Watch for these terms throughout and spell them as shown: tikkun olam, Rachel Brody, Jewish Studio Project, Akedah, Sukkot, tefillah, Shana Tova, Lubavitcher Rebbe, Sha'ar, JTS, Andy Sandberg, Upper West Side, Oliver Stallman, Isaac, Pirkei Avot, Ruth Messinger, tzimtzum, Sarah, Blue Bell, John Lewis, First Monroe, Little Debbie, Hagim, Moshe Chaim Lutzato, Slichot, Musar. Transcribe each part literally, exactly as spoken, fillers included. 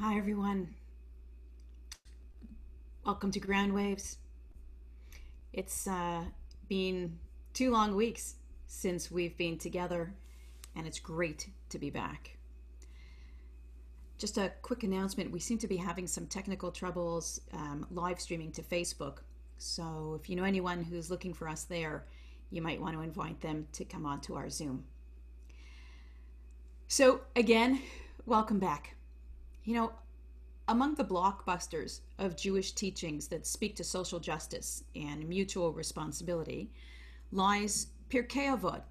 Hi everyone, welcome to GroundWaves. It's uh, been two long weeks since we've been together and it's great to be back. Just a quick announcement, we seem to be having some technical troubles um, live streaming to Facebook, so if you know anyone who's looking for us there, you might want to invite them to come on to our Zoom. So again, welcome back. You know, among the blockbusters of Jewish teachings that speak to social justice and mutual responsibility lies Pirkei Avot,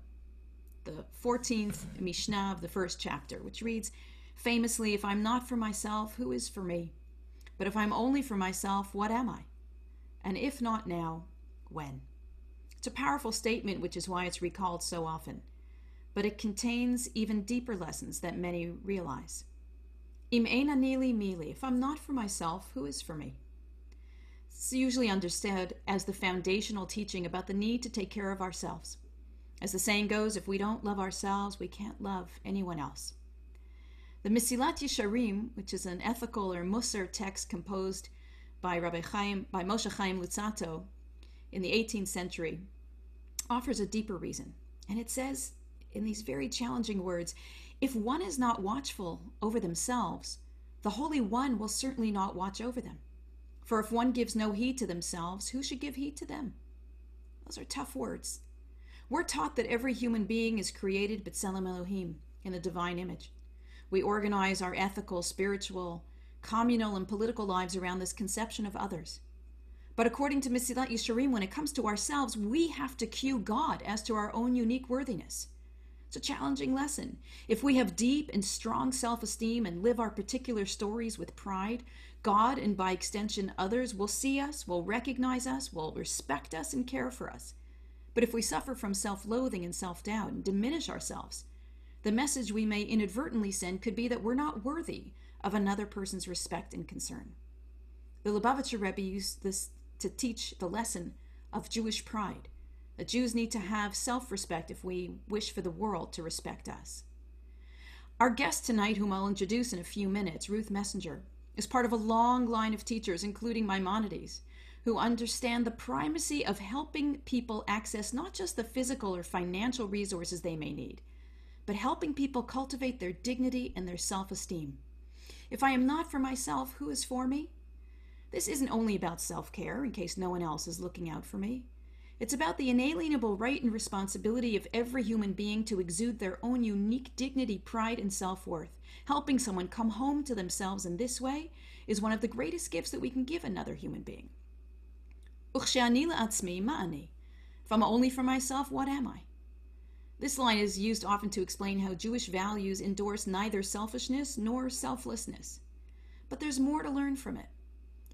the fourteenth Mishnah of the first chapter, which reads famously, "If I'm not for myself, who is for me? But if I'm only for myself, what am I? And if not now, when?" It's a powerful statement, which is why it's recalled so often, but it contains even deeper lessons that many realize. Im ein ani li mi li. If I'm not for myself, who is for me? It's usually understood as the foundational teaching about the need to take care of ourselves. As the saying goes, if we don't love ourselves, we can't love anyone else. The Mesillat Yesharim, which is an ethical or Musar text composed by Rabbi Chaim, by Moshe Chaim Lutzato in the eighteenth century, offers a deeper reason. And it says in these very challenging words, if one is not watchful over themselves, the Holy One will certainly not watch over them. For if one gives no heed to themselves, who should give heed to them? Those are tough words. We're taught that every human being is created b'tzelem Elohim, in the divine image. We organize our ethical, spiritual, communal, and political lives around this conception of others. But according to Mesillat Yesharim, when it comes to ourselves, we have to cue God as to our own unique worthiness. It's a challenging lesson. If we have deep and strong self-esteem and live our particular stories with pride, God and by extension others will see us, will recognize us, will respect us and care for us. But if we suffer from self-loathing and self-doubt and diminish ourselves, the message we may inadvertently send could be that we're not worthy of another person's respect and concern. The Lubavitcher Rebbe used this to teach the lesson of Jewish pride. The Jews need to have self-respect if we wish for the world to respect us. Our guest tonight, whom I'll introduce in a few minutes, Ruth Messinger, is part of a long line of teachers, including Maimonides, who understand the primacy of helping people access not just the physical or financial resources they may need, but helping people cultivate their dignity and their self-esteem. If I am not for myself, who is for me? This isn't only about self-care, in case no one else is looking out for me. It's about the inalienable right and responsibility of every human being to exude their own unique dignity, pride, and self-worth. Helping someone come home to themselves in this way is one of the greatest gifts that we can give another human being. Uchshani la'atzmi ma'ani. If I'm only for myself, what am I? This line is used often to explain how Jewish values endorse neither selfishness nor selflessness. But there's more to learn from it.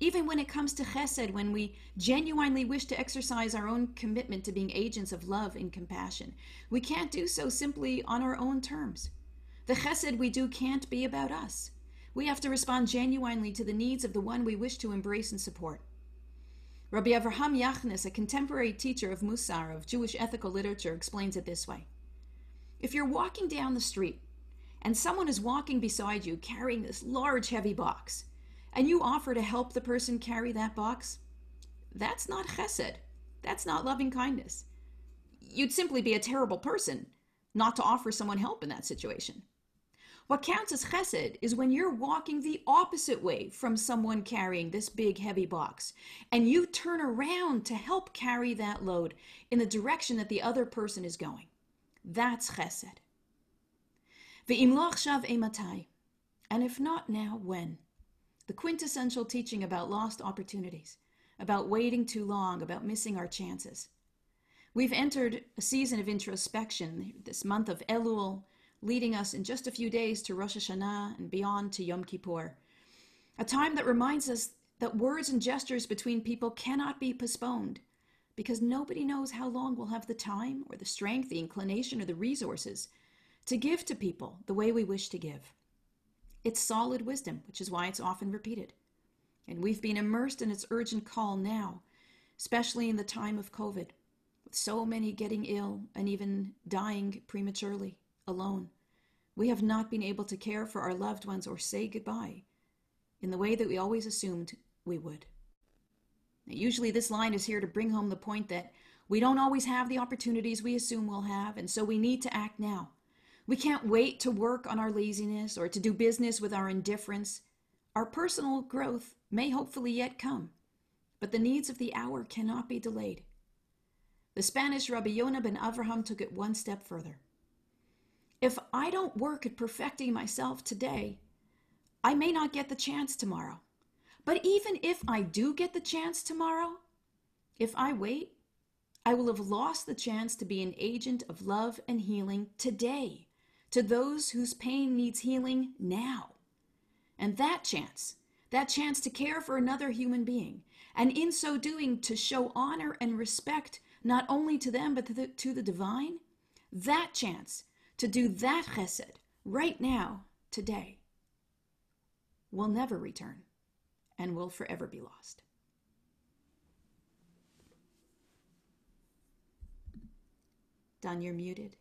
Even when it comes to chesed, when we genuinely wish to exercise our own commitment to being agents of love and compassion, we can't do so simply on our own terms. The chesed we do can't be about us. We have to respond genuinely to the needs of the one we wish to embrace and support. Rabbi Avraham Petrow, a contemporary teacher of Musar, of Jewish ethical literature, explains it this way. If you're walking down the street and someone is walking beside you carrying this large, heavy box, and you offer to help the person carry that box, that's not chesed. That's not loving kindness. You'd simply be a terrible person not to offer someone help in that situation. What counts as chesed is when you're walking the opposite way from someone carrying this big, heavy box, and you turn around to help carry that load in the direction that the other person is going. That's chesed. Ve'im lo achshav eimatai. And if not now, when? The quintessential teaching about lost opportunities, about waiting too long, about missing our chances. We've entered a season of introspection, this month of Elul, leading us in just a few days to Rosh Hashanah and beyond to Yom Kippur, a time that reminds us that words and gestures between people cannot be postponed, because nobody knows how long we'll have the time or the strength, the inclination, or the resources to give to people the way we wish to give. It's solid wisdom, which is why it's often repeated. And we've been immersed in its urgent call now, especially in the time of COVID, with so many getting ill and even dying prematurely, alone. We have not been able to care for our loved ones or say goodbye in the way that we always assumed we would. Now, usually this line is here to bring home the point that we don't always have the opportunities we assume we'll have, and so we need to act now. We can't wait to work on our laziness or to do business with our indifference. Our personal growth may hopefully yet come, but the needs of the hour cannot be delayed. The Spanish Rabbi Yonah ben Avraham took it one step further. If I don't work at perfecting myself today, I may not get the chance tomorrow. But even if I do get the chance tomorrow, if I wait, I will have lost the chance to be an agent of love and healing today, to those whose pain needs healing now. And that chance, that chance to care for another human being, and in so doing to show honor and respect not only to them but to the, to the divine, that chance to do that chesed right now, today, will never return and will forever be lost. Don, you're muted.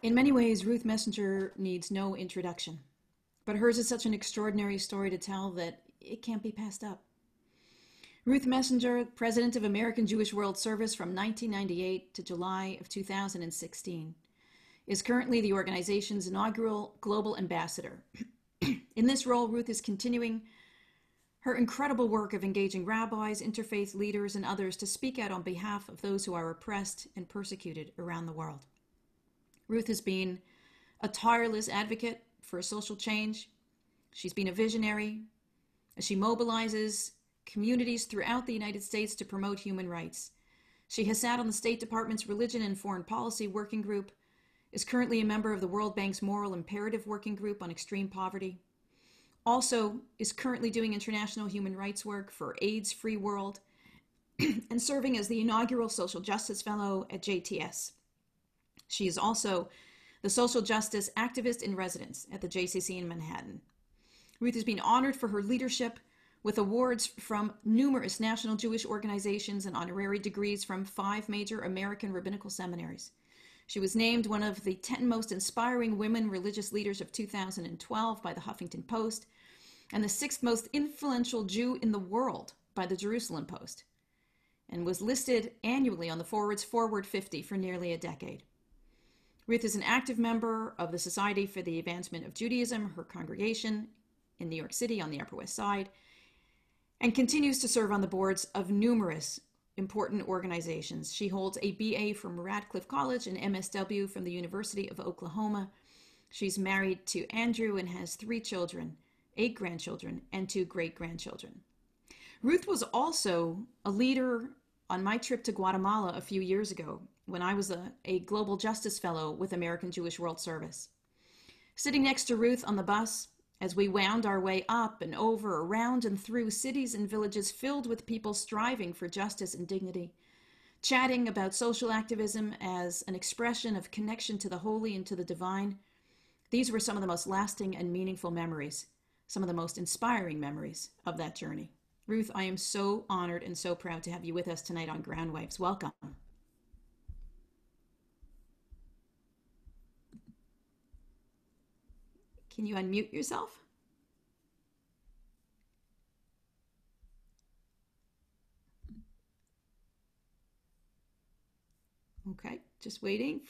In many ways, Ruth Messinger needs no introduction, but hers is such an extraordinary story to tell that it can't be passed up. Ruth Messinger, president of American Jewish World Service from nineteen ninety-eight to July of two thousand sixteen, is currently the organization's inaugural global ambassador. In this role, Ruth is continuing her incredible work of engaging rabbis, interfaith leaders, and others to speak out on behalf of those who are oppressed and persecuted around the world. Ruth has been a tireless advocate for social change. She's been a visionary as she mobilizes communities throughout the United States to promote human rights. She has sat on the State Department's Religion and Foreign Policy Working Group, is currently a member of the World Bank's Moral Imperative Working Group on Extreme Poverty, also is currently doing international human rights work for AIDS-Free World, and serving as the inaugural Social Justice Fellow at J T S. She is also the social justice activist in residence at the J C C in Manhattan. Ruth has been honored for her leadership, with awards from numerous national Jewish organizations and honorary degrees from five major American rabbinical seminaries. She was named one of the ten most inspiring women religious leaders of two thousand twelve by the Huffington Post, and the sixth most influential Jew in the world by the Jerusalem Post, and was listed annually on the Forward's Forward fifty for nearly a decade. Ruth is an active member of the Society for the Advancement of Judaism, her congregation in New York City on the Upper West Side, and continues to serve on the boards of numerous important organizations. She holds a B A from Radcliffe College and M S W from the University of Oklahoma. She's married to Andrew and has three children, eight grandchildren, and two great-grandchildren. Ruth was also a leader on my trip to Guatemala a few years ago when I was a, a Global Justice Fellow with American Jewish World Service. Sitting next to Ruth on the bus as we wound our way up and over, around and through cities and villages filled with people striving for justice and dignity, chatting about social activism as an expression of connection to the holy and to the divine, these were some of the most lasting and meaningful memories, some of the most inspiring memories of that journey. Ruth, I am so honored and so proud to have you with us tonight on GroundWaves. Welcome. Can you unmute yourself? Okay, just waiting.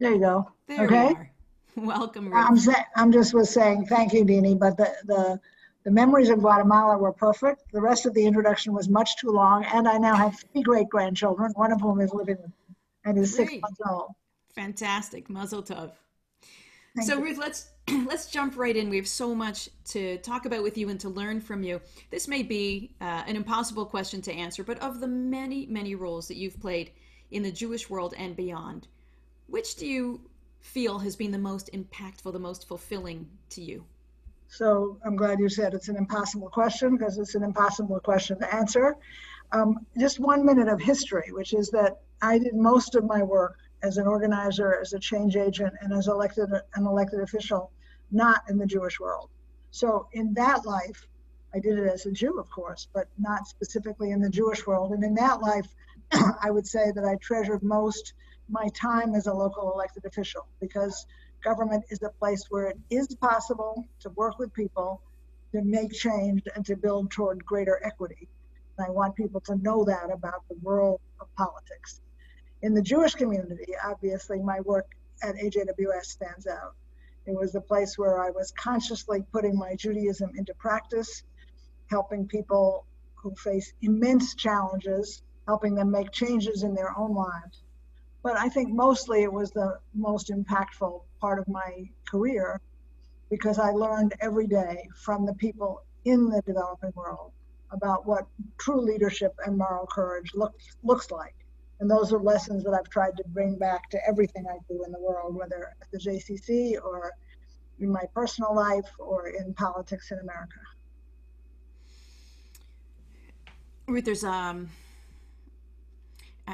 There you go. There okay. We are. Welcome, Ruth. I'm, say, I'm just was saying thank you, Deanie, but the, the The memories of Guatemala were perfect. The rest of the introduction was much too long, and I now have three great-grandchildren, one of whom is living with me and is great. six months old. Fantastic. Mazel tov. Thank so, you. Ruth, let's let's jump right in. We have so much to talk about with you and to learn from you. This may be uh, an impossible question to answer, but of the many, many roles that you've played in the Jewish world and beyond, which do you feel has been the most impactful, the most fulfilling to you? So I'm glad you said it's an impossible question, because it's an impossible question to answer. Um, just one minute of history, which is that I did most of my work as an organizer, as a change agent, and as elected an elected official, not in the Jewish world. So in that life, I did it as a Jew, of course, but not specifically in the Jewish world. And in that life, I would say that I treasured most my time as a local elected official, because government is a place where it is possible to work with people, to make change, and to build toward greater equity. And I want people to know that about the world of politics. In the Jewish community, obviously, my work at A J W S stands out. It was the place where I was consciously putting my Judaism into practice, helping people who face immense challenges, helping them make changes in their own lives. But I think mostly it was the most impactful part of my career, because I learned every day from the people in the developing world about what true leadership and moral courage looks, looks like. And those are lessons that I've tried to bring back to everything I do in the world, whether at the J C C or in my personal life or in politics in America. Ruth, there's um.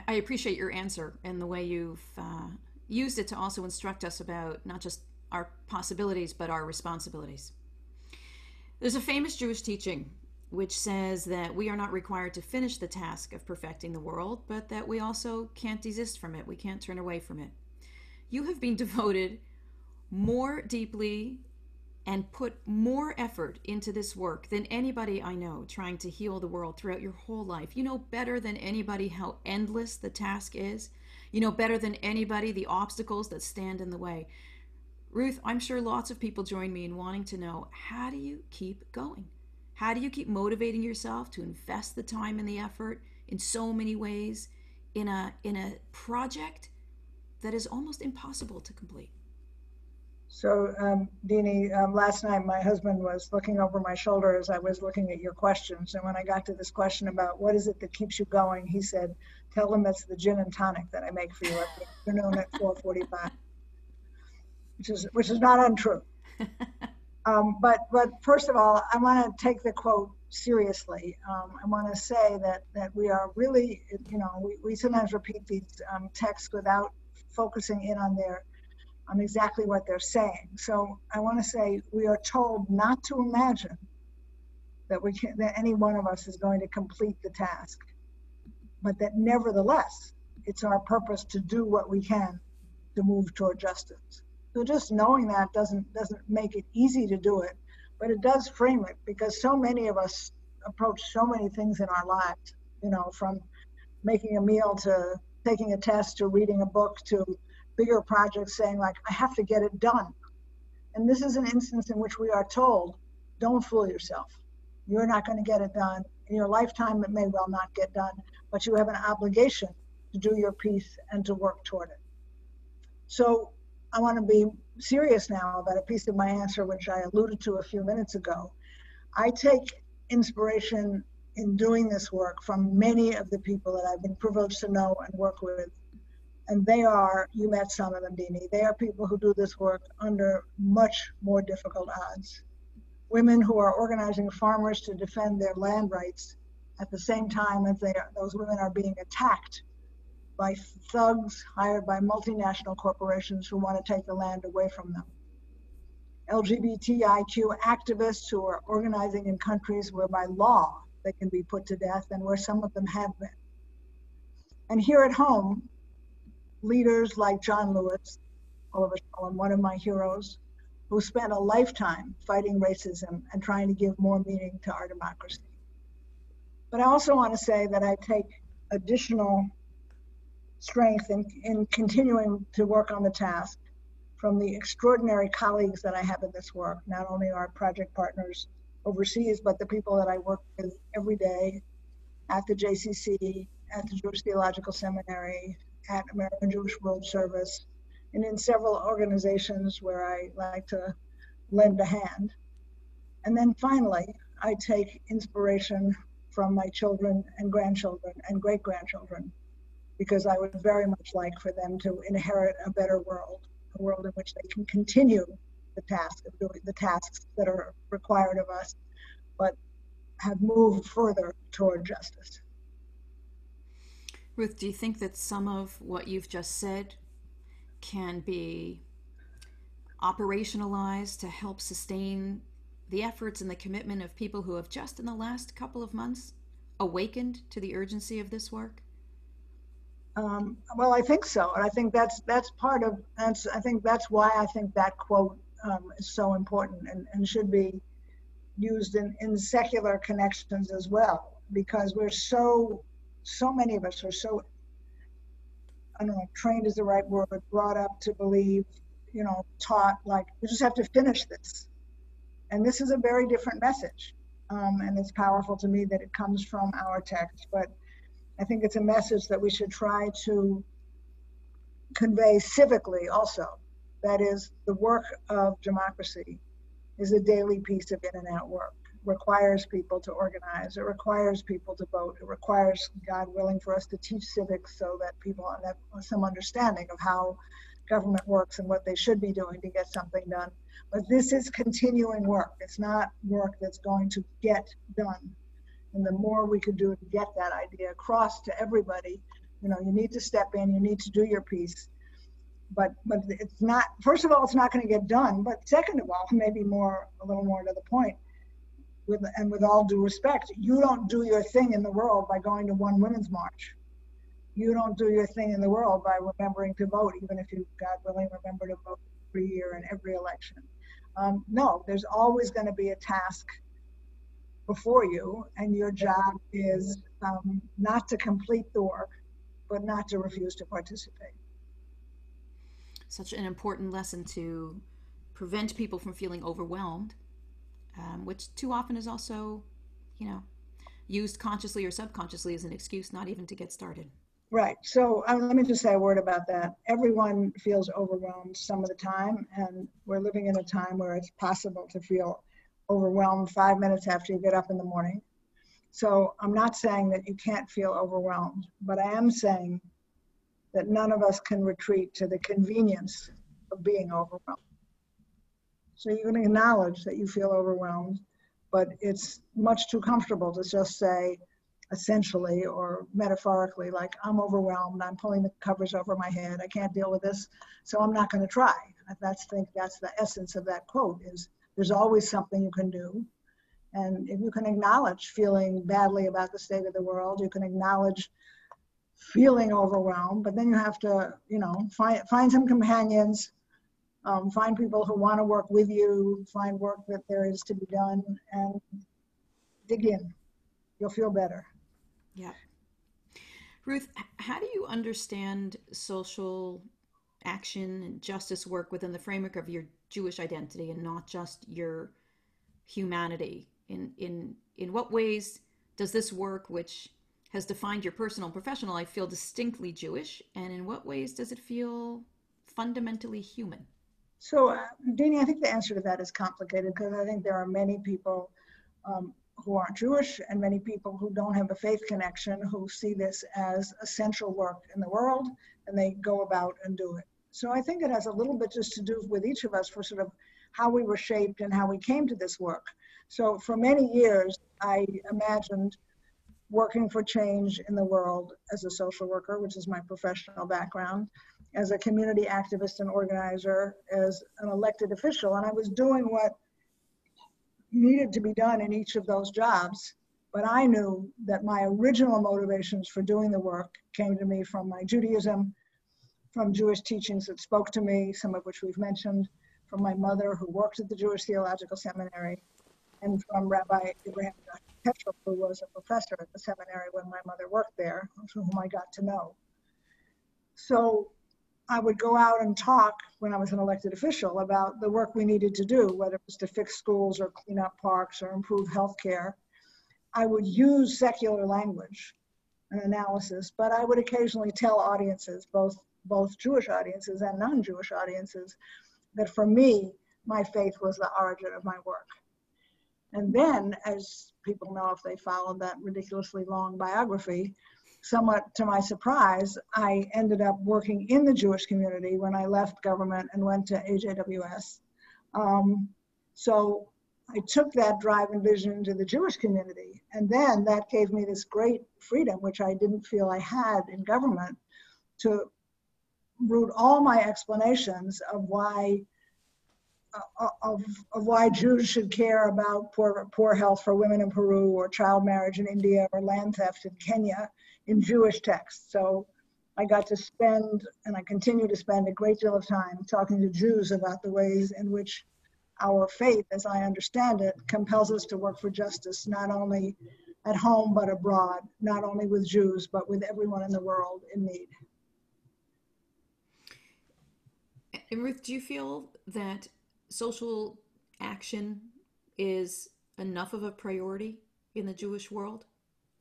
I appreciate your answer and the way you've uh, used it to also instruct us about not just our possibilities, but our responsibilities. There's a famous Jewish teaching which says that we are not required to finish the task of perfecting the world, but that we also can't desist from it. We can't turn away from it. You have been devoted more deeply and put more effort into this work than anybody I know, trying to heal the world throughout your whole life. You know better than anybody how endless the task is. You know better than anybody the obstacles that stand in the way. Ruth, I'm sure lots of people join me in wanting to know, how do you keep going? How do you keep motivating yourself to invest the time and the effort in so many ways in a, in a project that is almost impossible to complete? So, um, Deanie, um, last night my husband was looking over my shoulder as I was looking at your questions. And when I got to this question about what is it that keeps you going, he said, tell them it's the gin and tonic that I make for you every afternoon at four forty-five, which is, which is not untrue. Um, but, but first of all, I want to take the quote seriously. Um, I want to say that, that we are really, you know, we, we sometimes repeat these um, texts without focusing in on their on exactly what they're saying. So I want to say we are told not to imagine that we can, that any one of us is going to complete the task, but that nevertheless, it's our purpose to do what we can to move toward justice. So just knowing that doesn't doesn't make it easy to do it, but it does frame it, because so many of us approach so many things in our lives, you know, from making a meal to taking a test to reading a book to bigger projects, saying like, I have to get it done. And this is an instance in which we are told, don't fool yourself. You're not going to get it done. In your lifetime, it may well not get done, but you have an obligation to do your piece and to work toward it. So I want to be serious now about a piece of my answer, which I alluded to a few minutes ago. I take inspiration in doing this work from many of the people that I've been privileged to know and work with. And they are, you met some of them, Dini, they are people who do this work under much more difficult odds. Women who are organizing farmers to defend their land rights at the same time as they are, those women are being attacked by thugs hired by multinational corporations who want to take the land away from them. L G B T I Q activists who are organizing in countries where by law they can be put to death and where some of them have been. And here at home, leaders like John Lewis, Oliver Stallman, one of my heroes, who spent a lifetime fighting racism and trying to give more meaning to our democracy. But I also want to say that I take additional strength in, in continuing to work on the task from the extraordinary colleagues that I have in this work, not only our project partners overseas, but the people that I work with every day at the J C C, at the Jewish Theological Seminary, at American Jewish World Service, and in several organizations where I like to lend a hand. And then finally, I take inspiration from my children and grandchildren and great-grandchildren, because I would very much like for them to inherit a better world, a world in which they can continue the task of doing the tasks that are required of us, but have moved further toward justice. Ruth, do you think that some of what you've just said can be operationalized to help sustain the efforts and the commitment of people who have just in the last couple of months awakened to the urgency of this work? Um, well, I think so, and I think that's that's part of that's I think that's why I think that quote um, is so important and, and should be used in, in secular connections as well, because we're so so many of us are so, I don't know, trained is the right word, brought up to believe, you know, taught like we just have to finish this, and this is a very different message, um, and it's powerful to me that it comes from our text, but I think it's a message that we should try to convey civically also. That is, the work of democracy is a daily piece of in and out work. It requires people to organize. It requires people to vote. It requires, God willing, for us to teach civics so that people have some understanding of how government works and what they should be doing to get something done. But this is continuing work. It's not work that's going to get done. And the more we could do to get that idea across to everybody, you know, you need to step in, you need to do your piece. But but it's not, first of all, it's not going to get done. But second of all, maybe more, a little more to the point, with and with all due respect, you don't do your thing in the world by going to one women's march. You don't do your thing in the world by remembering to vote, even if you, God willing, remember to vote every year in every election. Um, no, there's always going to be a task before you, and your job is um, not to complete the work, but not to refuse to participate. Such an important lesson to prevent people from feeling overwhelmed, um, which too often is also, you know, used consciously or subconsciously as an excuse not even to get started. Right. So um, let me just say a word about that. Everyone feels overwhelmed some of the time, and we're living in a time where it's possible to feel overwhelmed five minutes after you get up in the morning. So I'm not saying that you can't feel overwhelmed, but I am saying that none of us can retreat to the convenience of being overwhelmed. So you're going to acknowledge that you feel overwhelmed, but it's much too comfortable to just say essentially or metaphorically, like, I'm overwhelmed, I'm pulling the covers over my head, I can't deal with this, so I'm not going to try. I think that's the essence of that quote is, there's always something you can do, And if you can acknowledge feeling badly about the state of the world, you can acknowledge feeling overwhelmed, but then you have to, you know, find, find some companions, um, find people who want to work with you, find work that there is to be done, and dig in. You'll feel better. Yeah. Ruth, how do you understand social action and justice work within the framework of your Jewish identity and not just your humanity? In, in, in what ways does this work, which has defined your personal and professional life, feel distinctly Jewish? And in what ways does it feel fundamentally human? So, uh, Dani, I think the answer to that is complicated, because I think there are many people um, who aren't Jewish and many people who don't have a faith connection who see this as essential work in the world, and they go about and do it. So I think it has a little bit just to do with each of us for sort of how we were shaped and how we came to this work. So for many years, I imagined working for change in the world as a social worker, which is my professional background, as a community activist and organizer, as an elected official. And I was doing what needed to be done in each of those jobs. But I knew that my original motivations for doing the work came to me from my Judaism, from Jewish teachings that spoke to me, some of which we've mentioned, from my mother who worked at the Jewish Theological Seminary, and from Rabbi Abraham Petrow, who was a professor at the seminary when my mother worked there, whom I got to know. So I would go out and talk when I was an elected official about the work we needed to do, whether it was to fix schools or clean up parks or improve healthcare. I would use secular language and analysis, but I would occasionally tell audiences, both, both Jewish audiences and non-Jewish audiences, that for me, my faith was the origin of my work. And then, as people know if they followed that ridiculously long biography, somewhat to my surprise, I ended up working in the Jewish community when I left government and went to A J W S. Um, so I took that drive and vision into the Jewish community. And then that gave me this great freedom, which I didn't feel I had in government, to root all my explanations of why Of, of why Jews should care about poor, poor health for women in Peru, or child marriage in India, or land theft in Kenya, in Jewish texts. So I got to spend, and I continue to spend, a great deal of time talking to Jews about the ways in which our faith, as I understand it, compels us to work for justice, not only at home but abroad, not only with Jews but with everyone in the world in need. And Ruth, do you feel that social action is enough of a priority in the Jewish world?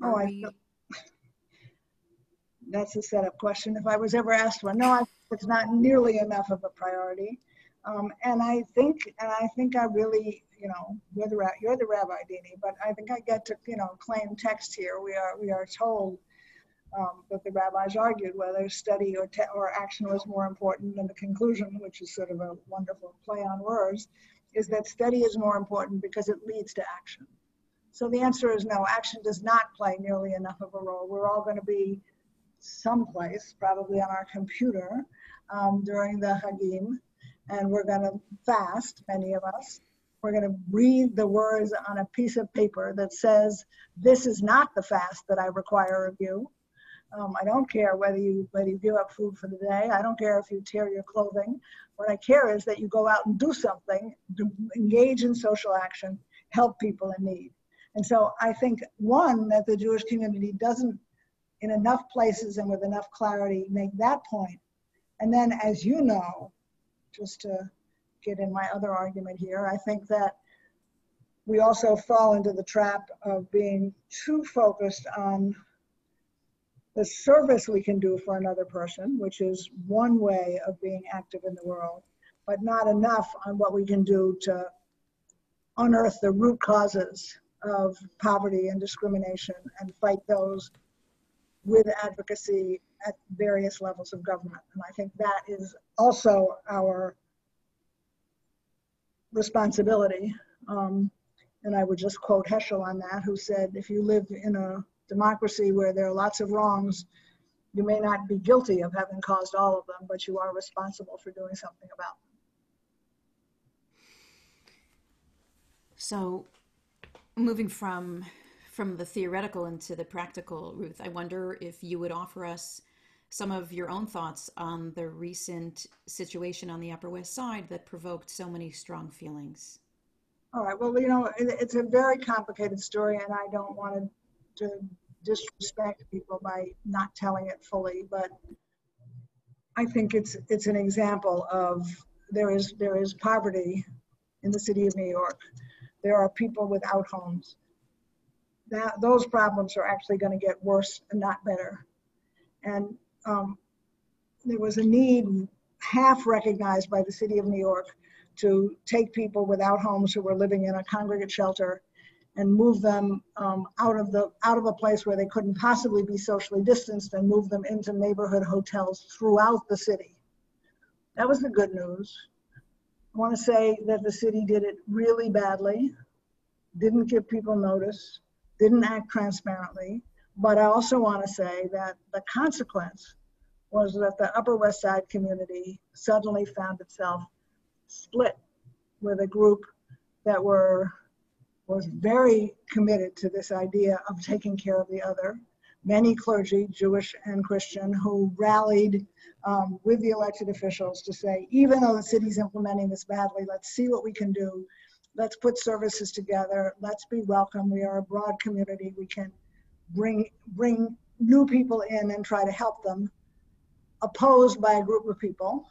Are oh, I we... That's a setup question, if I was ever asked one. No, I, it's not nearly enough of a priority. Um, and I think, and I think I really, you know, you're the, you're the Rabbi, Dini, but I think I get to, you know, claim text here. We are, we are told um, that the rabbis argued whether study or, te or action was more important, than the conclusion, which is sort of a wonderful play on words, is that study is more important because it leads to action. So the answer is no, action does not play nearly enough of a role. We're all going to be someplace, probably on our computer, um, during the Hagim, and we're going to fast, many of us. We're going to read the words on a piece of paper that says, this is not the fast that I require of you. Um, I don't care whether you, whether you give up food for the day. I don't care if you tear your clothing. What I care is that you go out and do something, to engage in social action, help people in need. And so I think, one, that the Jewish community doesn't, in enough places and with enough clarity, make that point. And then, as you know, just to get in my other argument here, I think that we also fall into the trap of being too focused on the service we can do for another person, which is one way of being active in the world, but not enough on what we can do to unearth the root causes of poverty and discrimination and fight those with advocacy at various levels of government. And I think that is also our responsibility. Um, and I would just quote Heschel on that, who said, if you live in a democracy where there are lots of wrongs, you may not be guilty of having caused all of them, but you are responsible for doing something about them. So moving from from the theoretical into the practical, Ruth, I wonder if you would offer us some of your own thoughts on the recent situation on the Upper West Side that provoked so many strong feelings. All right, well, you know, it's a very complicated story, and I don't want to disrespect people by not telling it fully, but I think it's it's an example of there is there is poverty in the city of New York. There are people without homes. That, those problems are actually going to get worse and not better. And um, there was a need half recognized by the city of New York to take people without homes who were living in a congregate shelter and move them um, out of the out of a place where they couldn't possibly be socially distanced and move them into neighborhood hotels throughout the city. That was the good news. I want to say that the city did it really badly, didn't give people notice, didn't act transparently, but I also want to say that the consequence was that the Upper West Side community suddenly found itself split with a group that were was very committed to this idea of taking care of the other. Many clergy, Jewish and Christian, who rallied um, with the elected officials to say, even though the city's implementing this badly, let's see what we can do. Let's put services together. Let's be welcome. We are a broad community. We can bring bring new people in and try to help them. Opposed by a group of people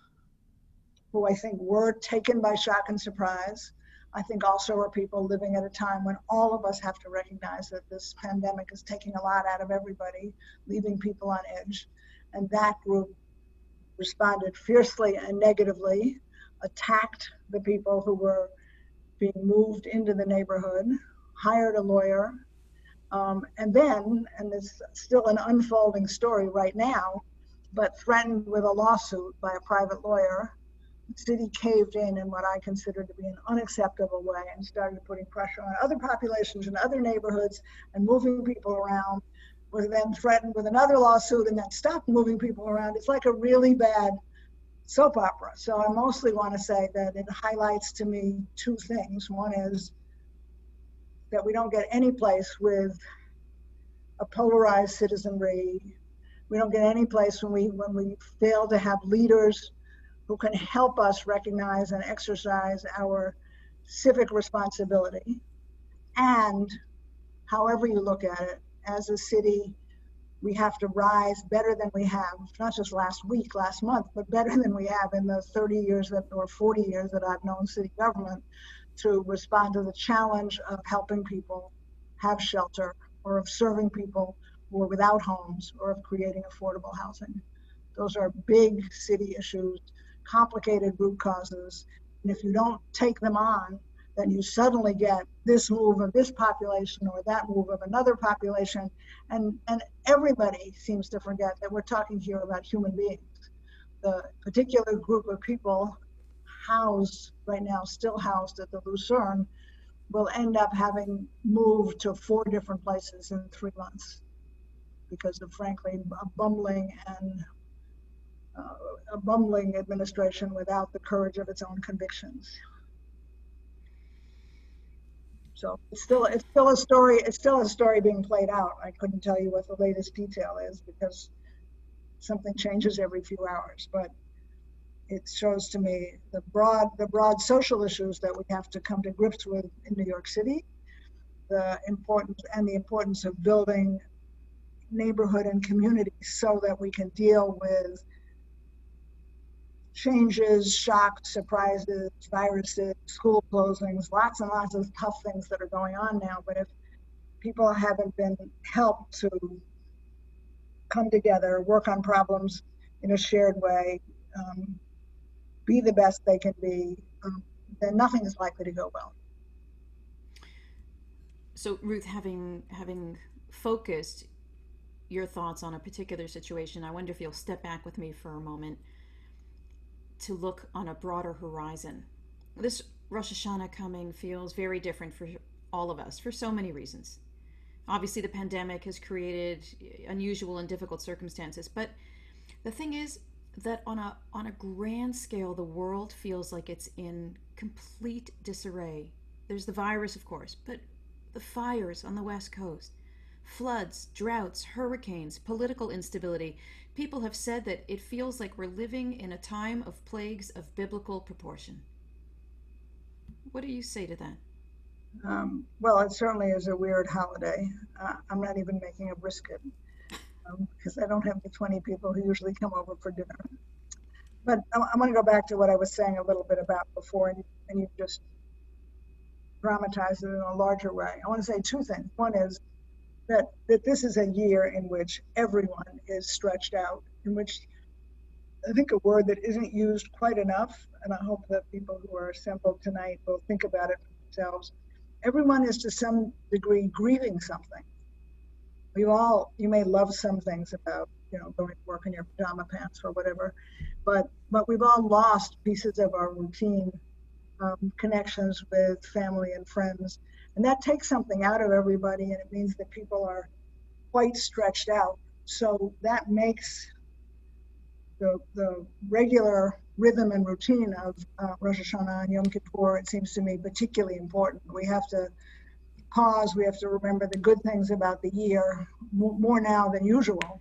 who I think were taken by shock and surprise. I think also are people living at a time when all of us have to recognize that this pandemic is taking a lot out of everybody, leaving people on edge. And that group responded fiercely and negatively, attacked the people who were being moved into the neighborhood, hired a lawyer. Um, and then, and it's still an unfolding story right now, but threatened with a lawsuit by a private lawyer, the city caved in in what I consider to be an unacceptable way and started putting pressure on other populations and other neighborhoods and moving people around. Were then threatened with another lawsuit and then stopped moving people around. It's like a really bad soap opera. So I mostly want to say that it highlights to me two things. One is that we don't get any place with a polarized citizenry. We don't get any place when we when we fail to have leaders who can help us recognize and exercise our civic responsibility. And however you look at it, as a city, we have to rise better than we have, not just last week, last month, but better than we have in the thirty years that, or forty years that I've known city government, to respond to the challenge of helping people have shelter, or of serving people who are without homes, or of creating affordable housing. Those are big city issues, complicated root causes, and if you don't take them on, then you suddenly get this move of this population or that move of another population, and and everybody seems to forget that we're talking here about human beings. The particular group of people housed right now, still housed at the Lucerne, will end up having moved to four different places in three months because of, frankly, a bumbling and Uh, a bumbling administration without the courage of its own convictions. So it's still it's still a story. It's still a story being played out. I couldn't tell you what the latest detail is because something changes every few hours. But it shows to me the broad the broad social issues that we have to come to grips with in New York City, the importance and the importance of building neighborhood and community so that we can deal with changes, shocks, surprises, viruses, school closings, lots and lots of tough things that are going on now. But if people haven't been helped to come together, work on problems in a shared way, um, be the best they can be, um, then nothing is likely to go well. So Ruth, having having focused your thoughts on a particular situation, I wonder if you'll step back with me for a moment to look on a broader horizon. This Rosh Hashanah coming feels very different for all of us for so many reasons. Obviously, the pandemic has created unusual and difficult circumstances, but the thing is that on a on a grand scale, the world feels like it's in complete disarray. There's the virus, of course, but the fires on the West Coast, floods, droughts, hurricanes, political instability. People have said that it feels like we're living in a time of plagues of biblical proportion. What do you say to that? Um, well, it certainly is a weird holiday. Uh, I'm not even making a brisket because um, I don't have the twenty people who usually come over for dinner. But I, I want to go back to what I was saying a little bit about before, and, and you just dramatized it in a larger way. I want to say two things. One is that, that this is a year in which everyone is stretched out, in which I think a word that isn't used quite enough, and I hope that people who are assembled tonight will think about it for themselves. Everyone is to some degree grieving something. You all, you may love some things about, you know, going to work in your pajama pants or whatever, but but we've all lost pieces of our routine, um, connections with family and friends, and that takes something out of everybody, and it means that people are quite stretched out. So that makes the the regular rhythm and routine of uh, Rosh Hashanah and Yom Kippur, it seems to me, particularly important. We have to pause, we have to remember the good things about the year, more now than usual,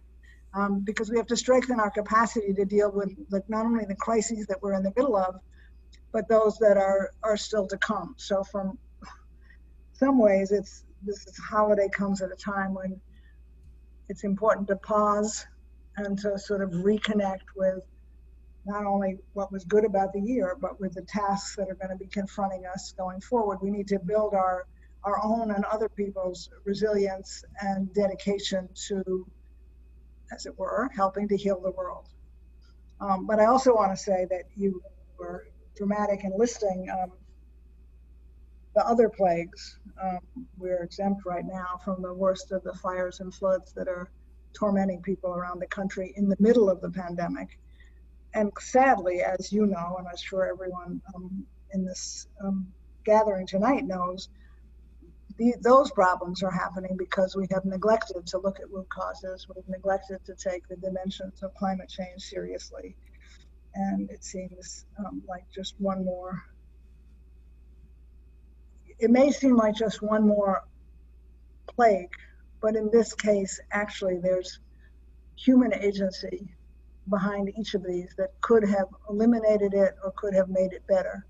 um, because we have to strengthen our capacity to deal with like, not only the crises that we're in the middle of, but those that are, are still to come. So from some ways, it's this holiday comes at a time when it's important to pause and to sort of reconnect with not only what was good about the year, but with the tasks that are going to be confronting us going forward. We need to build our, our own and other people's resilience and dedication to, as it were, helping to heal the world. Um, but I also want to say that you were dramatic in listing um, the other plagues. Um, we're exempt right now from the worst of the fires and floods that are tormenting people around the country in the middle of the pandemic. And sadly, as you know, and I'm sure everyone um, in this um, gathering tonight knows, the, those problems are happening because we have neglected to look at root causes. We've neglected to take the dimensions of climate change seriously. And it seems um, like just one more, it may seem like just one more plague, but in this case, actually, there's human agency behind each of these that could have eliminated it or could have made it better.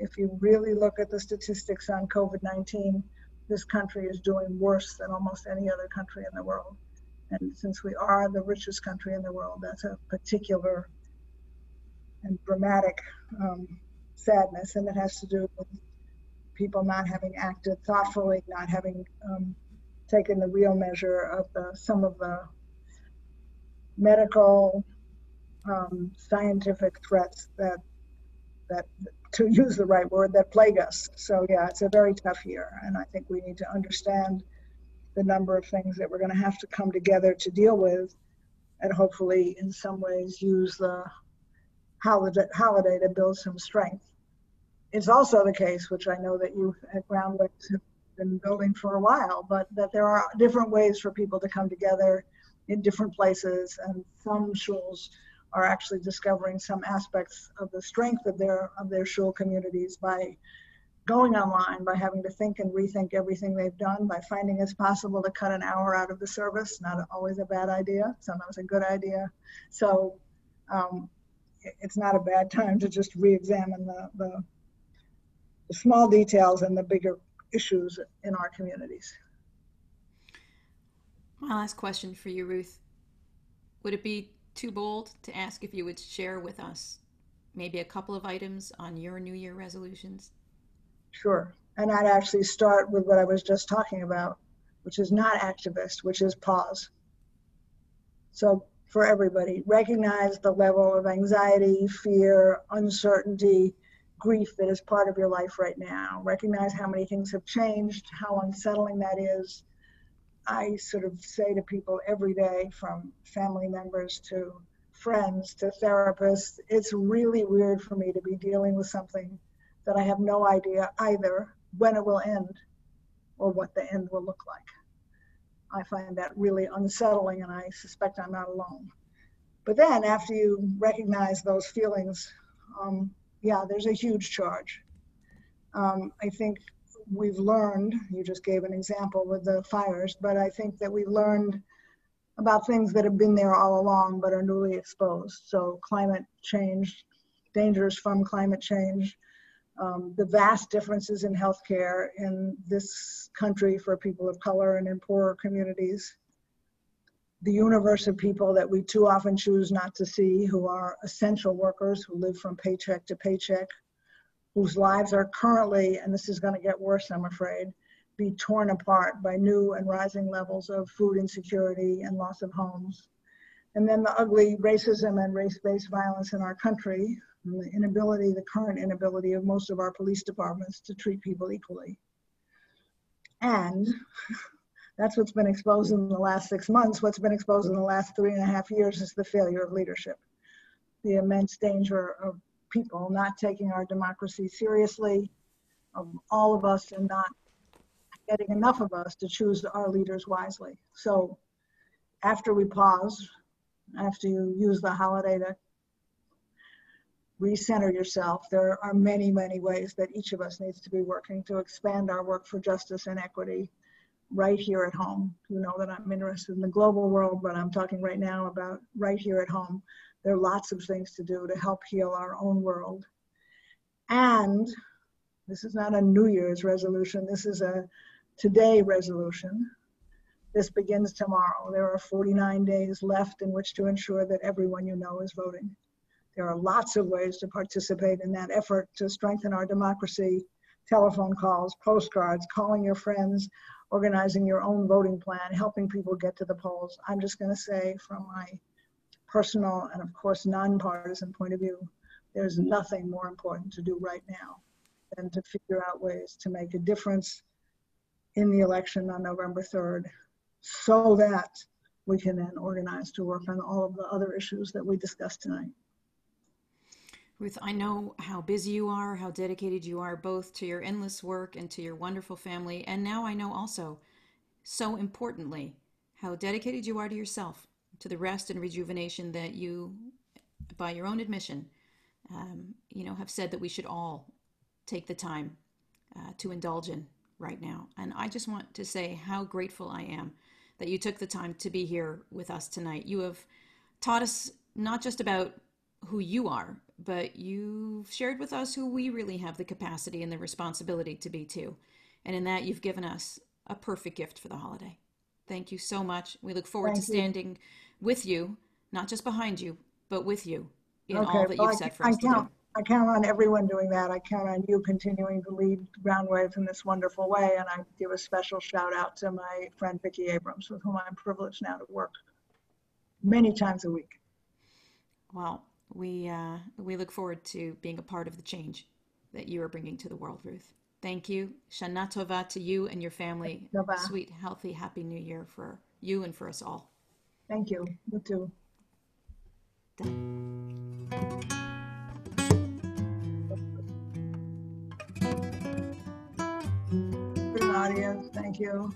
If you really look at the statistics on COVID nineteen, this country is doing worse than almost any other country in the world. And since we are the richest country in the world, that's a particular and dramatic um, sadness. And it has to do with people not having acted thoughtfully, not having um, taken the real measure of the, some of the medical, Um, scientific threats that, that, to use the right word, that plague us. So yeah, it's a very tough year. And I think we need to understand the number of things that we're going to have to come together to deal with, and hopefully in some ways use the holiday, holiday to build some strength. It's also the case, which I know that you at GroundWaves have been building for a while, but that there are different ways for people to come together in different places, and some shuls are actually discovering some aspects of the strength of their of their shul communities by going online, by having to think and rethink everything they've done, by finding it's possible to cut an hour out of the service. Not always a bad idea, sometimes a good idea. So um, it's not a bad time to just re-examine the, the, the small details and the bigger issues in our communities. My last question for you, Ruth. Would it be too bold to ask if you would share with us maybe a couple of items on your New Year resolutions? Sure. And I'd actually start with what I was just talking about, which is not activist, which is pause. So for everybody, recognize the level of anxiety, fear, uncertainty, grief that is part of your life right now. Recognize how many things have changed, how unsettling that is. I sort of say to people every day, from family members to friends to therapists, it's really weird for me to be dealing with something that I have no idea either when it will end or what the end will look like. I find that really unsettling, and I suspect I'm not alone. But then after you recognize those feelings, um, yeah, there's a huge charge. Um, I think we've learned, you just gave an example with the fires, but I think that we've learned about things that have been there all along but are newly exposed. So climate change, dangers from climate change, um, the vast differences in healthcare in this country for people of color and in poorer communities, the universe of people that we too often choose not to see, who are essential workers, who live from paycheck to paycheck, whose lives are currently, and this is going to get worse, I'm afraid, be torn apart by new and rising levels of food insecurity and loss of homes. And then the ugly racism and race-based violence in our country, and the inability, the current inability of most of our police departments to treat people equally. And that's what's been exposed in the last six months. What's been exposed in the last three and a half years is the failure of leadership, the immense danger of people not taking our democracy seriously, of all of us, and not getting enough of us to choose our leaders wisely. So after we pause, after you use the holiday to recenter yourself, there are many, many ways that each of us needs to be working to expand our work for justice and equity right here at home. You know that I'm interested in the global world, but I'm talking right now about right here at home. There are lots of things to do to help heal our own world. And this is not a New Year's resolution. This is a today resolution. This begins tomorrow. There are forty-nine days left in which to ensure that everyone you know is voting. There are lots of ways to participate in that effort to strengthen our democracy: telephone calls, postcards, calling your friends, organizing your own voting plan, helping people get to the polls. I'm just going to say, from my personal and of course nonpartisan point of view, there's nothing more important to do right now than to figure out ways to make a difference in the election on November third, so that we can then organize to work on all of the other issues that we discussed tonight. Ruth, I know how busy you are, how dedicated you are, both to your endless work and to your wonderful family. And now I know also, so importantly, how dedicated you are to yourself, to the rest and rejuvenation that you, by your own admission, um, you know, have said that we should all take the time uh, to indulge in right now. And I just want to say how grateful I am that you took the time to be here with us tonight. You have taught us not just about who you are, but you've shared with us who we really have the capacity and the responsibility to be too. And in that, you've given us a perfect gift for the holiday. Thank you so much. We look forward Thank to standing you. with you, not just behind you, but with you in okay, all that well, you've said for I us count, today. I count on everyone doing that. I count on you continuing to lead GroundWaves in this wonderful way. And I give a special shout out to my friend Vicki Abrams, with whom I'm privileged now to work many times a week. Wow. We, uh, we look forward to being a part of the change that you are bringing to the world, Ruth. Thank you. Shana Tova to you and your family. Tova. Sweet, healthy, happy new year for you and for us all. Thank you. You too. Done. Good audience. Thank you.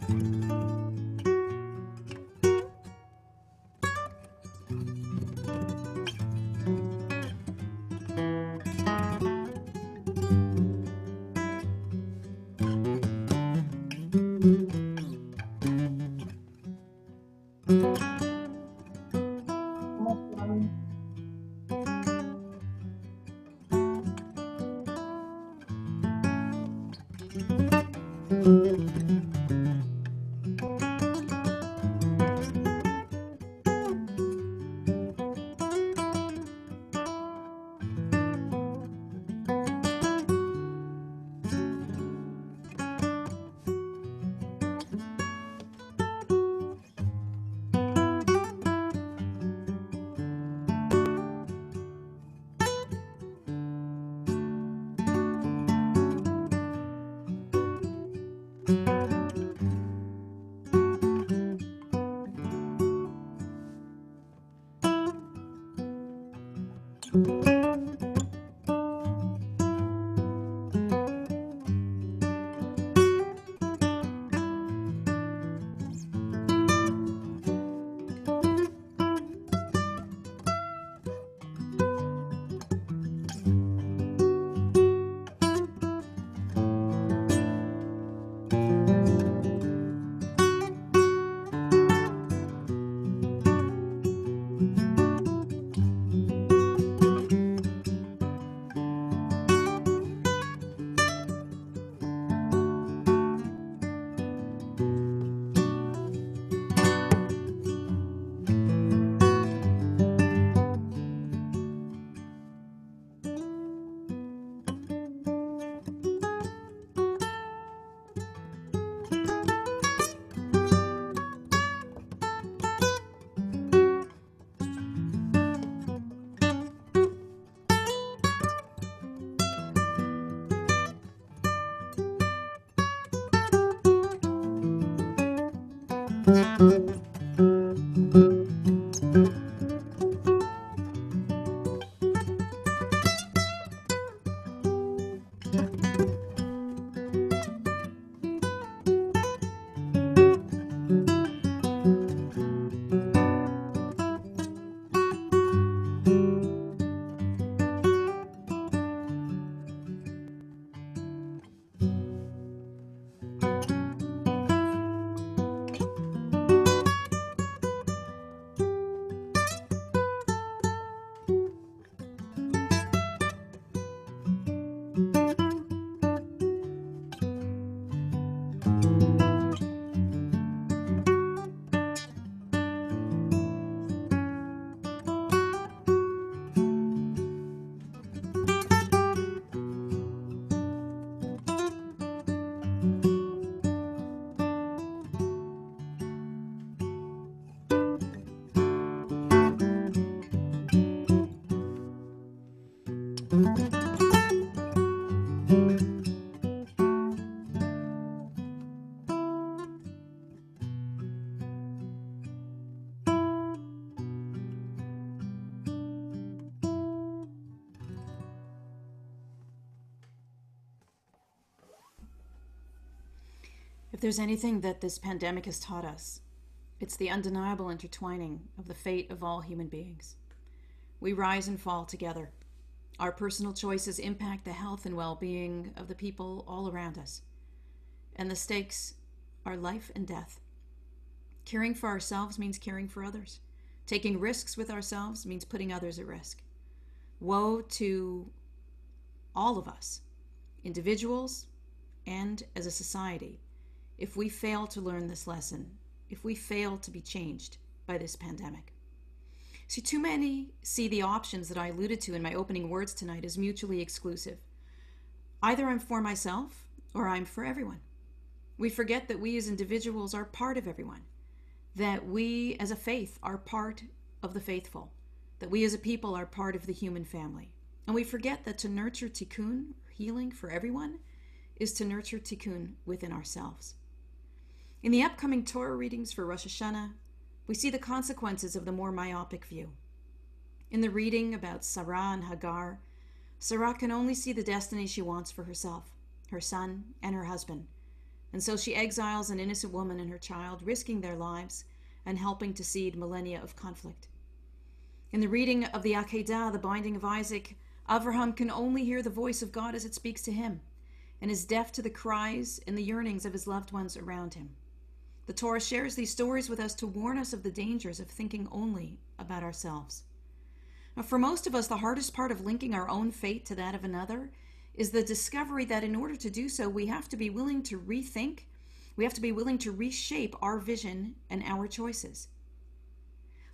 If there's anything that this pandemic has taught us, it's the undeniable intertwining of the fate of all human beings. We rise and fall together. Our personal choices impact the health and well-being of the people all around us. And the stakes are life and death. Caring for ourselves means caring for others. Taking risks with ourselves means putting others at risk. Woe to all of us, individuals and as a society, if we fail to learn this lesson, if we fail to be changed by this pandemic. See, too many see the options that I alluded to in my opening words tonight as mutually exclusive. Either I'm for myself or I'm for everyone. We forget that we as individuals are part of everyone, that we as a faith are part of the faithful, that we as a people are part of the human family. And we forget that to nurture tikkun, healing for everyone, is to nurture tikkun within ourselves. In the upcoming Torah readings for Rosh Hashanah, we see the consequences of the more myopic view. In the reading about Sarah and Hagar, Sarah can only see the destiny she wants for herself, her son, and her husband. And so she exiles an innocent woman and her child, risking their lives and helping to seed millennia of conflict. In the reading of the Akedah, the binding of Isaac, Avraham can only hear the voice of God as it speaks to him, and is deaf to the cries and the yearnings of his loved ones around him. The Torah shares these stories with us to warn us of the dangers of thinking only about ourselves. Now, for most of us, the hardest part of linking our own fate to that of another is the discovery that in order to do so, we have to be willing to rethink, we have to be willing to reshape our vision and our choices.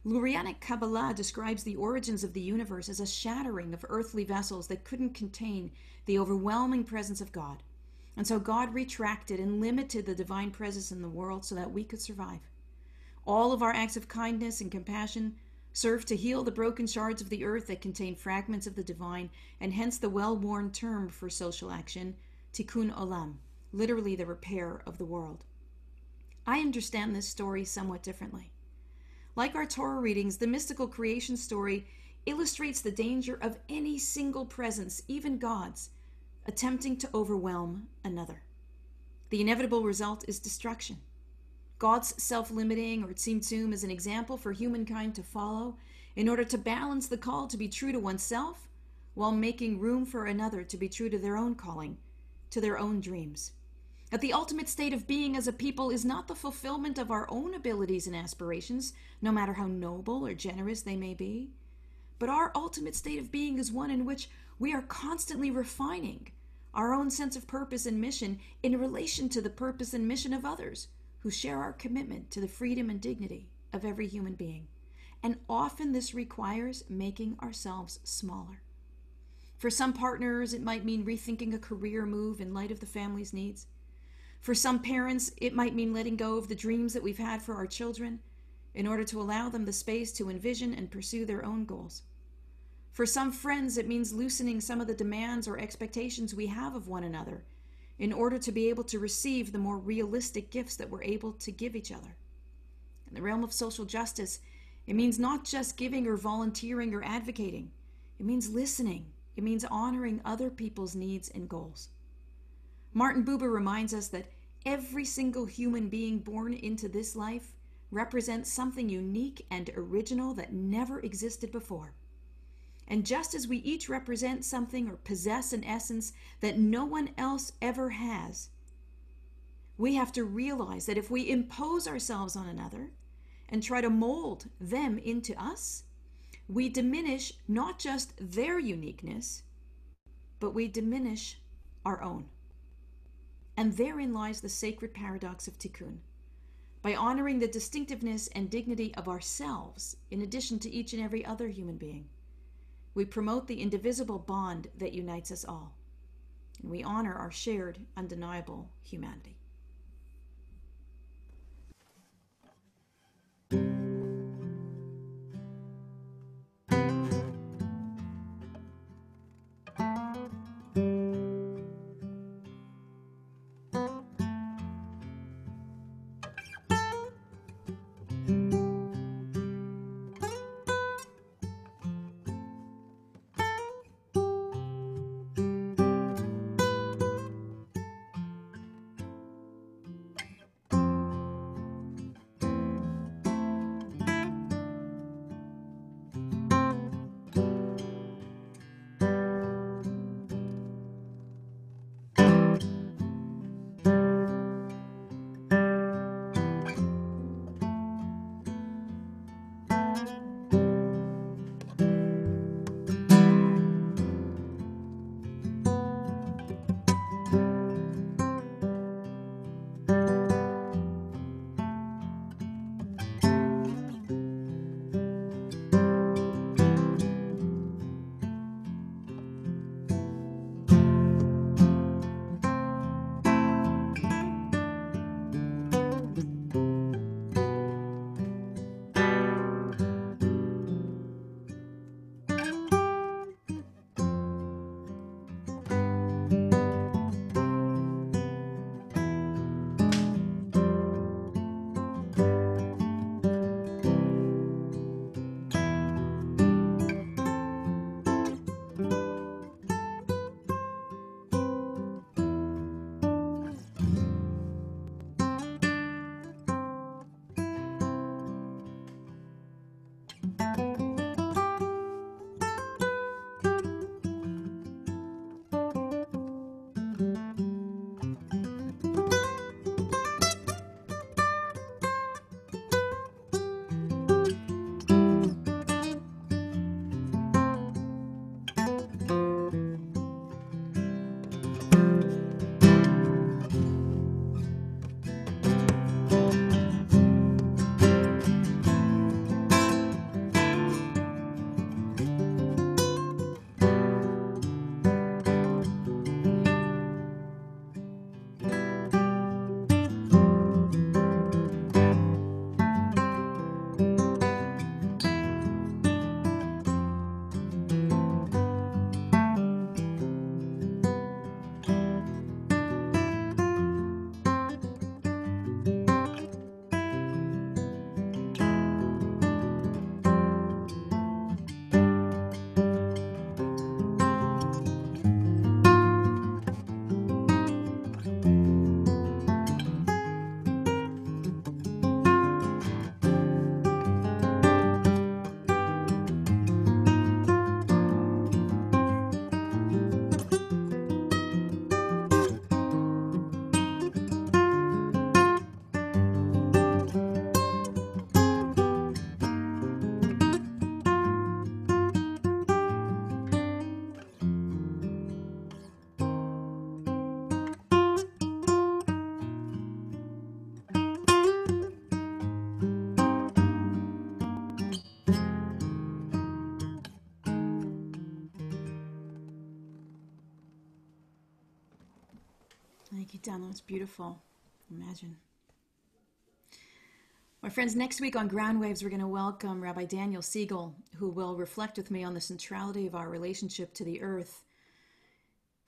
Lurianic Kabbalah describes the origins of the universe as a shattering of earthly vessels that couldn't contain the overwhelming presence of God. And so God retracted and limited the divine presence in the world so that we could survive. All of our acts of kindness and compassion serve to heal the broken shards of the earth that contain fragments of the divine, and hence the well-worn term for social action, tikkun olam, literally the repair of the world. I understand this story somewhat differently. Like our Torah readings, the mystical creation story illustrates the danger of any single presence, even God's, attempting to overwhelm another. The inevitable result is destruction. God's self-limiting or tzimtzum is an example for humankind to follow in order to balance the call to be true to oneself while making room for another to be true to their own calling, to their own dreams. That the ultimate state of being as a people is not the fulfillment of our own abilities and aspirations, no matter how noble or generous they may be, but our ultimate state of being is one in which we are constantly refining our own sense of purpose and mission in relation to the purpose and mission of others who share our commitment to the freedom and dignity of every human being. And often this requires making ourselves smaller. For some partners, it might mean rethinking a career move in light of the family's needs. For some parents, it might mean letting go of the dreams that we've had for our children in order to allow them the space to envision and pursue their own goals. For some friends, it means loosening some of the demands or expectations we have of one another in order to be able to receive the more realistic gifts that we're able to give each other. In the realm of social justice, it means not just giving or volunteering or advocating. It means listening. It means honoring other people's needs and goals. Martin Buber reminds us that every single human being born into this life represents something unique and original that never existed before. And just as we each represent something or possess an essence that no one else ever has, we have to realize that if we impose ourselves on another and try to mold them into us, we diminish not just their uniqueness, but we diminish our own. And therein lies the sacred paradox of Tikkun. By honoring the distinctiveness and dignity of ourselves, in addition to each and every other human being, we promote the indivisible bond that unites us all, and we honor our shared, undeniable humanity. Down, that was beautiful. Imagine. My friends, next week on GroundWaves, we're going to welcome Rabbi Daniel Siegel, who will reflect with me on the centrality of our relationship to the earth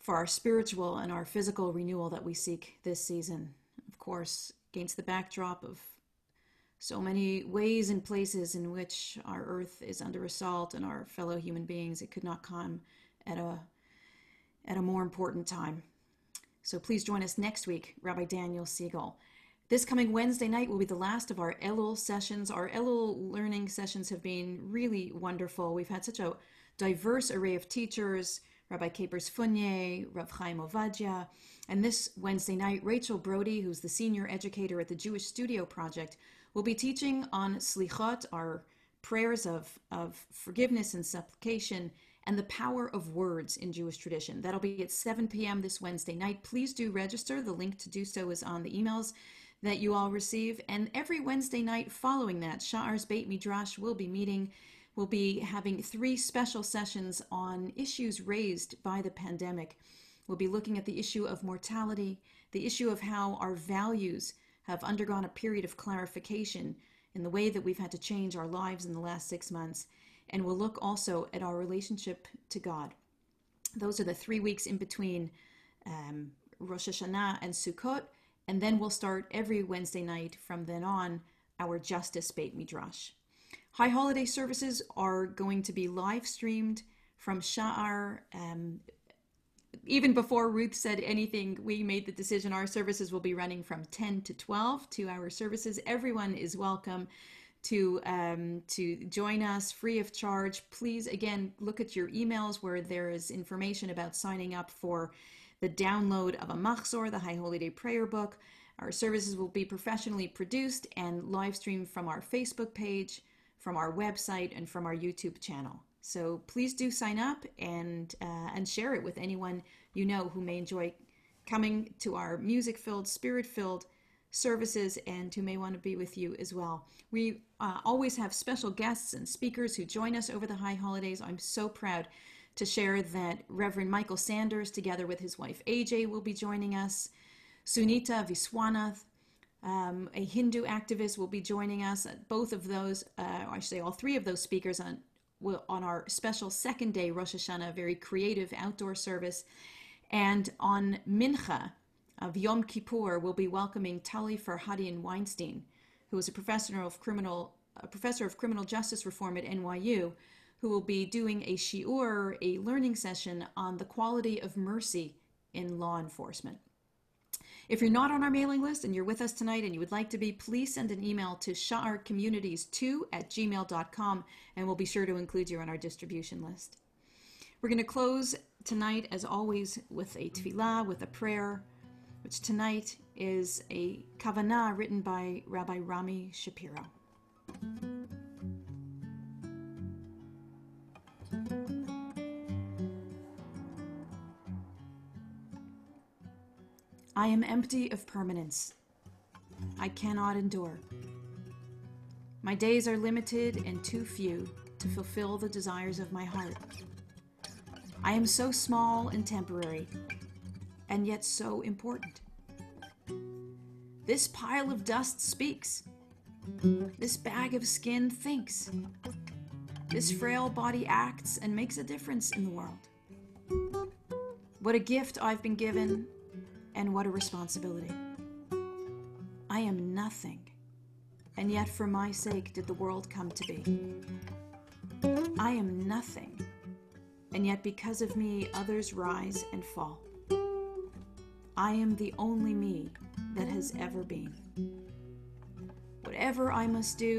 for our spiritual and our physical renewal that we seek this season. Of course, against the backdrop of so many ways and places in which our earth is under assault and our fellow human beings. It could not come at a, at a more important time. So please join us next week, Rabbi Daniel Siegel. This coming Wednesday night will be the last of our Elul sessions. Our Elul learning sessions have been really wonderful. We've had such a diverse array of teachers, Rabbi Capers Funye, Rav Chaim Ovadia, and this Wednesday night, Rachel Brody, who's the senior educator at the Jewish Studio Project, will be teaching on Slichot, our prayers of, of forgiveness and supplication, and the power of words in Jewish tradition. That'll be at seven p m this Wednesday night. Please do register. The link to do so is on the emails that you all receive. And every Wednesday night following that, Sha'ar's Beit Midrash will be meeting. We'll be having three special sessions on issues raised by the pandemic. We'll be looking at the issue of mortality, the issue of how our values have undergone a period of clarification in the way that we've had to change our lives in the last six months. And we'll look also at our relationship to God. Those are the three weeks in between um, Rosh Hashanah and Sukkot. And then we'll start every Wednesday night from then on our Justice Beit Midrash. High Holiday services are going to be live streamed from Sha'ar. Um, even before Ruth said anything, we made the decision our services will be running from ten to twelve, two-hour services. Everyone is welcome to, um, to join us free of charge. Please, again, look at your emails where there is information about signing up for the download of a Machzor, the High Holiday Prayer Book. Our services will be professionally produced and live streamed from our Facebook page, from our website, and from our YouTube channel. So please do sign up and uh, and share it with anyone you know who may enjoy coming to our music-filled, spirit-filled services and who may want to be with you as well. We uh, always have special guests and speakers who join us over the High Holidays. I'm so proud to share that Reverend Michael Sanders, together with his wife A J, will be joining us. Sunita Viswanath, Um, a Hindu activist, will be joining us. Both of those, uh, I should say all three of those speakers on, will, on our special second day Rosh Hashanah, very creative outdoor service. And on Mincha of Yom Kippur, we'll be welcoming Tali Farhadian Weinstein, who is a professor of criminal, a professor of criminal justice reform at N Y U, who will be doing a shiur, a learning session on the quality of mercy in law enforcement. If you're not on our mailing list and you're with us tonight and you would like to be, please send an email to sha'arcommunities two at gmail dot com, and we'll be sure to include you on our distribution list. We're going to close tonight, as always, with a tefillah, with a prayer, which tonight is a kavanah written by Rabbi Rami Shapiro. I am empty of permanence. I cannot endure. My days are limited and too few to fulfill the desires of my heart. I am so small and temporary, and yet so important. This pile of dust speaks. This bag of skin thinks. This frail body acts and makes a difference in the world. What a gift I've been given. And what a responsibility. I am nothing, and yet for my sake did the world come to be. I am nothing, and yet because of me others rise and fall. I am the only me that has ever been. Whatever I must do,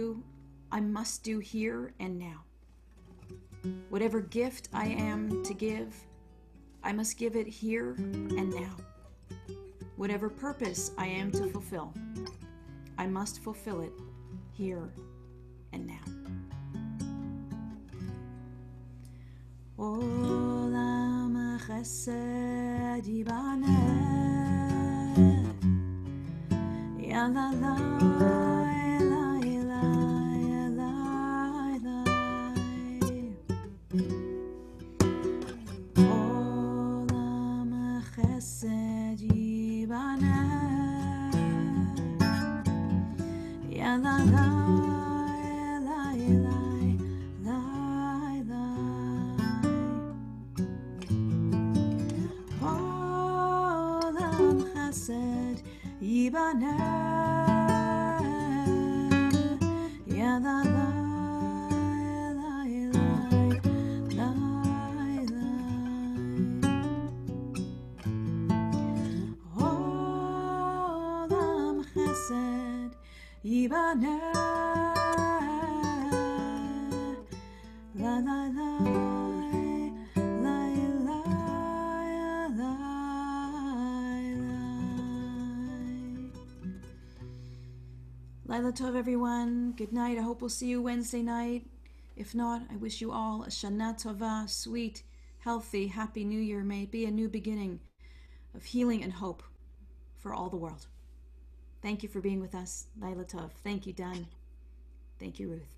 I must do here and now. Whatever gift I am to give, I must give it here and now. Whatever purpose I am to fulfill, I must fulfill it here and now. Olam chesed yibaneh, yalala elai elai elai elai. Olam chesed yibaneh, la la la la la la. Olam chesed yibaneh, Laila Tov, everyone. Good night. I hope we'll see you Wednesday night. If not, I wish you all a Shana Tova, sweet, healthy, happy new year. May it be a new beginning of healing and hope for all the world. Thank you for being with us. Laila Tov. Thank you, Dan. Thank you, Ruth.